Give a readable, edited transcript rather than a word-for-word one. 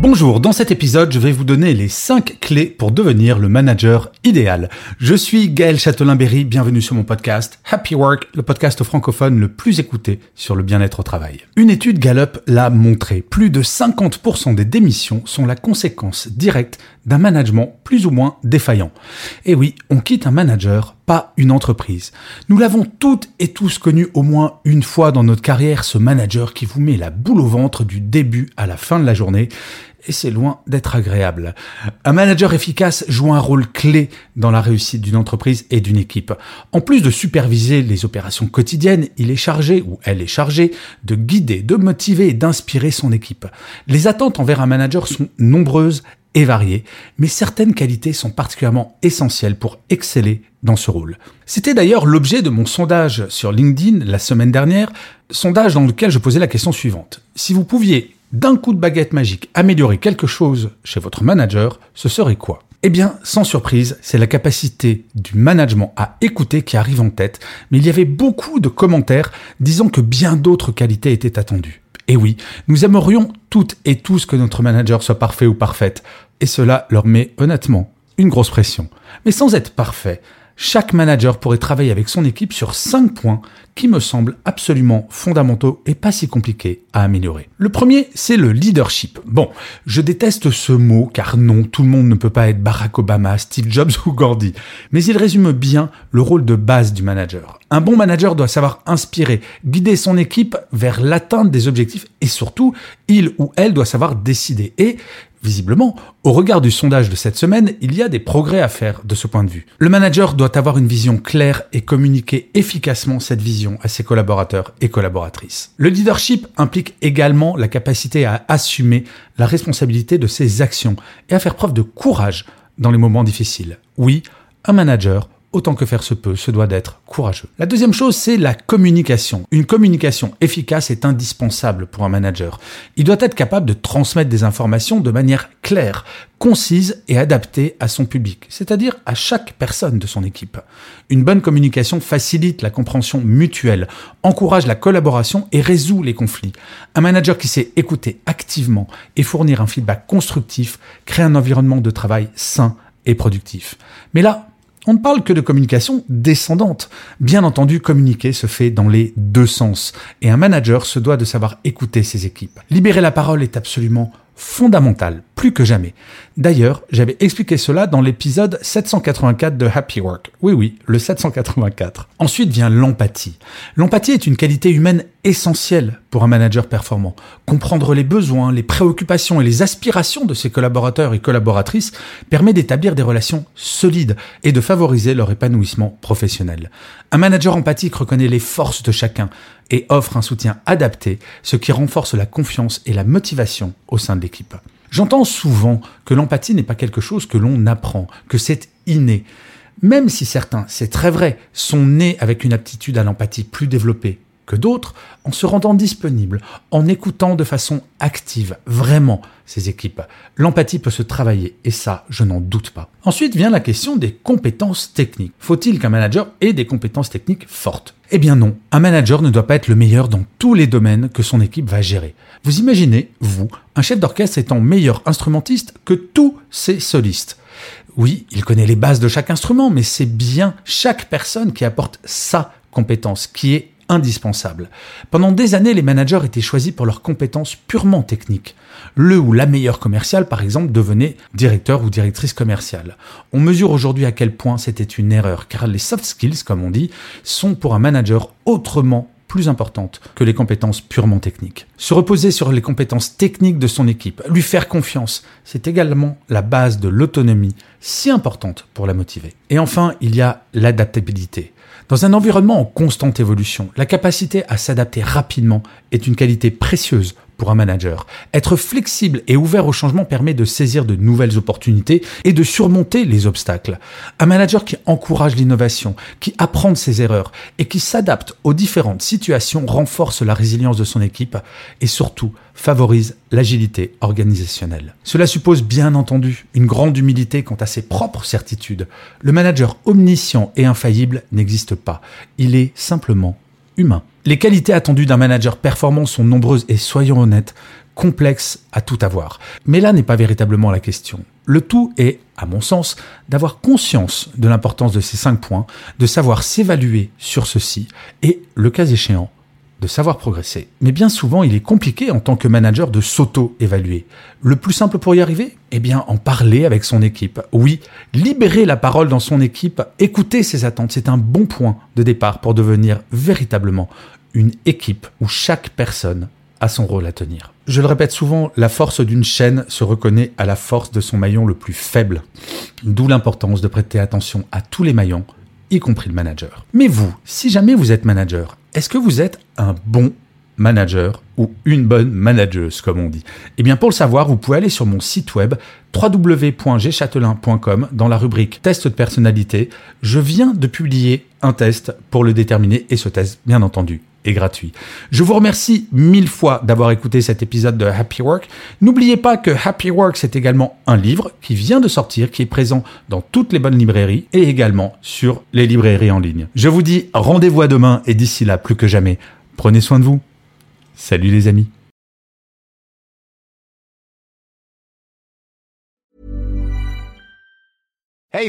Bonjour, dans cet épisode, je vais vous donner les 5 clés pour devenir le manager idéal. Je suis Gaël Châtelain-Béry, bienvenue sur mon podcast Happy Work, le podcast francophone le plus écouté sur le bien-être au travail. Une étude Gallup l'a montré, plus de 50% des démissions sont la conséquence directe d'un management plus ou moins défaillant. Et oui, on quitte un manager, pas une entreprise. Nous l'avons toutes et tous connu au moins une fois dans notre carrière, ce manager qui vous met la boule au ventre du début à la fin de la journée. Et c'est loin d'être agréable. Un manager efficace joue un rôle clé dans la réussite d'une entreprise et d'une équipe. En plus de superviser les opérations quotidiennes, il est chargé, ou elle est chargée, de guider, de motiver et d'inspirer son équipe. Les attentes envers un manager sont nombreuses et variées, mais certaines qualités sont particulièrement essentielles pour exceller dans ce rôle. C'était d'ailleurs l'objet de mon sondage sur LinkedIn la semaine dernière, sondage dans lequel je posais la question suivante. Si vous pouviez d'un coup de baguette magique, améliorer quelque chose chez votre manager, ce serait quoi ? Eh bien, sans surprise, c'est la capacité du management à écouter qui arrive en tête, mais il y avait beaucoup de commentaires disant que bien d'autres qualités étaient attendues. Et oui, nous aimerions toutes et tous que notre manager soit parfait ou parfaite, et cela leur met honnêtement une grosse pression. Mais sans être parfait, chaque manager pourrait travailler avec son équipe sur 5 points qui me semblent absolument fondamentaux et pas si compliqués à améliorer. Le premier, c'est le leadership. Bon, je déteste ce mot car non, tout le monde ne peut pas être Barack Obama, Steve Jobs ou Gandhi. Mais il résume bien le rôle de base du manager. Un bon manager doit savoir inspirer, guider son équipe vers l'atteinte des objectifs et surtout, il ou elle doit savoir décider et visiblement, au regard du sondage de cette semaine, il y a des progrès à faire de ce point de vue. Le manager doit avoir une vision claire et communiquer efficacement cette vision à ses collaborateurs et collaboratrices. Le leadership implique également la capacité à assumer la responsabilité de ses actions et à faire preuve de courage dans les moments difficiles. Oui, un manager, autant que faire se peut, se doit d'être courageux. La deuxième chose, c'est la communication. Une communication efficace est indispensable pour un manager. Il doit être capable de transmettre des informations de manière claire, concise et adaptée à son public, c'est-à-dire à chaque personne de son équipe. Une bonne communication facilite la compréhension mutuelle, encourage la collaboration et résout les conflits. Un manager qui sait écouter activement et fournir un feedback constructif crée un environnement de travail sain et productif. Mais là, on ne parle que de communication descendante. Bien entendu, communiquer se fait dans les deux sens et un manager se doit de savoir écouter ses équipes. Libérer la parole est absolument fondamental, plus que jamais. D'ailleurs, j'avais expliqué cela dans l'épisode 784 de Happy Work. Oui, le 784. Ensuite vient l'empathie. L'empathie est une qualité humaine essentielle pour un manager performant. Comprendre les besoins, les préoccupations et les aspirations de ses collaborateurs et collaboratrices permet d'établir des relations solides et de favoriser leur épanouissement professionnel. Un manager empathique reconnaît les forces de chacun et offre un soutien adapté, ce qui renforce la confiance et la motivation au sein de l'équipe. J'entends souvent que l'empathie n'est pas quelque chose que l'on apprend, que c'est inné. Même si certains, c'est très vrai, sont nés avec une aptitude à l'empathie plus développée que d'autres, en se rendant disponible, en écoutant de façon active, vraiment, ces équipes. L'empathie peut se travailler, et ça, je n'en doute pas. Ensuite vient la question des compétences techniques. Faut-il qu'un manager ait des compétences techniques fortes ? Eh bien non, un manager ne doit pas être le meilleur dans tous les domaines que son équipe va gérer. Vous imaginez, vous, un chef d'orchestre étant meilleur instrumentiste que tous ses solistes. Oui, il connaît les bases de chaque instrument, mais c'est bien chaque personne qui apporte sa compétence, qui est indispensable. Pendant des années, les managers étaient choisis pour leurs compétences purement techniques. Le ou la meilleure commerciale, par exemple, devenait directeur ou directrice commerciale. On mesure aujourd'hui à quel point c'était une erreur, car les soft skills, comme on dit, sont pour un manager autrement plus importante que les compétences purement techniques. Se reposer sur les compétences techniques de son équipe, lui faire confiance, c'est également la base de l'autonomie, si importante pour la motiver. Et enfin, il y a l'adaptabilité. Dans un environnement en constante évolution, la capacité à s'adapter rapidement est une qualité précieuse pour un manager. Être flexible et ouvert au changement permet de saisir de nouvelles opportunités et de surmonter les obstacles. Un manager qui encourage l'innovation, qui apprend de ses erreurs et qui s'adapte aux différentes situations renforce la résilience de son équipe et surtout favorise l'agilité organisationnelle. Cela suppose bien entendu une grande humilité quant à ses propres certitudes. Le manager omniscient et infaillible n'existe pas. Il est simplement humain. Les qualités attendues d'un manager performant sont nombreuses et, soyons honnêtes, complexes à tout avoir. Mais là n'est pas véritablement la question. Le tout est, à mon sens, d'avoir conscience de l'importance de ces 5 points, de savoir s'évaluer sur ceux-ci et, le cas échéant, de savoir progresser. Mais bien souvent, il est compliqué en tant que manager de s'auto-évaluer. Le plus simple pour y arriver ? Eh bien, en parler avec son équipe. Oui, libérer la parole dans son équipe, écouter ses attentes, c'est un bon point de départ pour devenir véritablement une équipe où chaque personne a son rôle à tenir. Je le répète souvent, la force d'une chaîne se reconnaît à la force de son maillon le plus faible. D'où l'importance de prêter attention à tous les maillons, y compris le manager. Mais vous, si jamais vous êtes manager, est-ce que vous êtes un bon manager ou une bonne manageuse, comme on dit ? Eh bien, pour le savoir, vous pouvez aller sur mon site web www.gchatelain.com dans la rubrique « Test de personnalité ». Je viens de publier un test pour le déterminer et ce test, bien entendu, est gratuit. Je vous remercie 1000 fois d'avoir écouté cet épisode de Happy Work. N'oubliez pas que Happy Work, c'est également un livre qui vient de sortir, qui est présent dans toutes les bonnes librairies et également sur les librairies en ligne. Je vous dis rendez-vous à demain et d'ici là, plus que jamais, prenez soin de vous. Salut les amis. Hey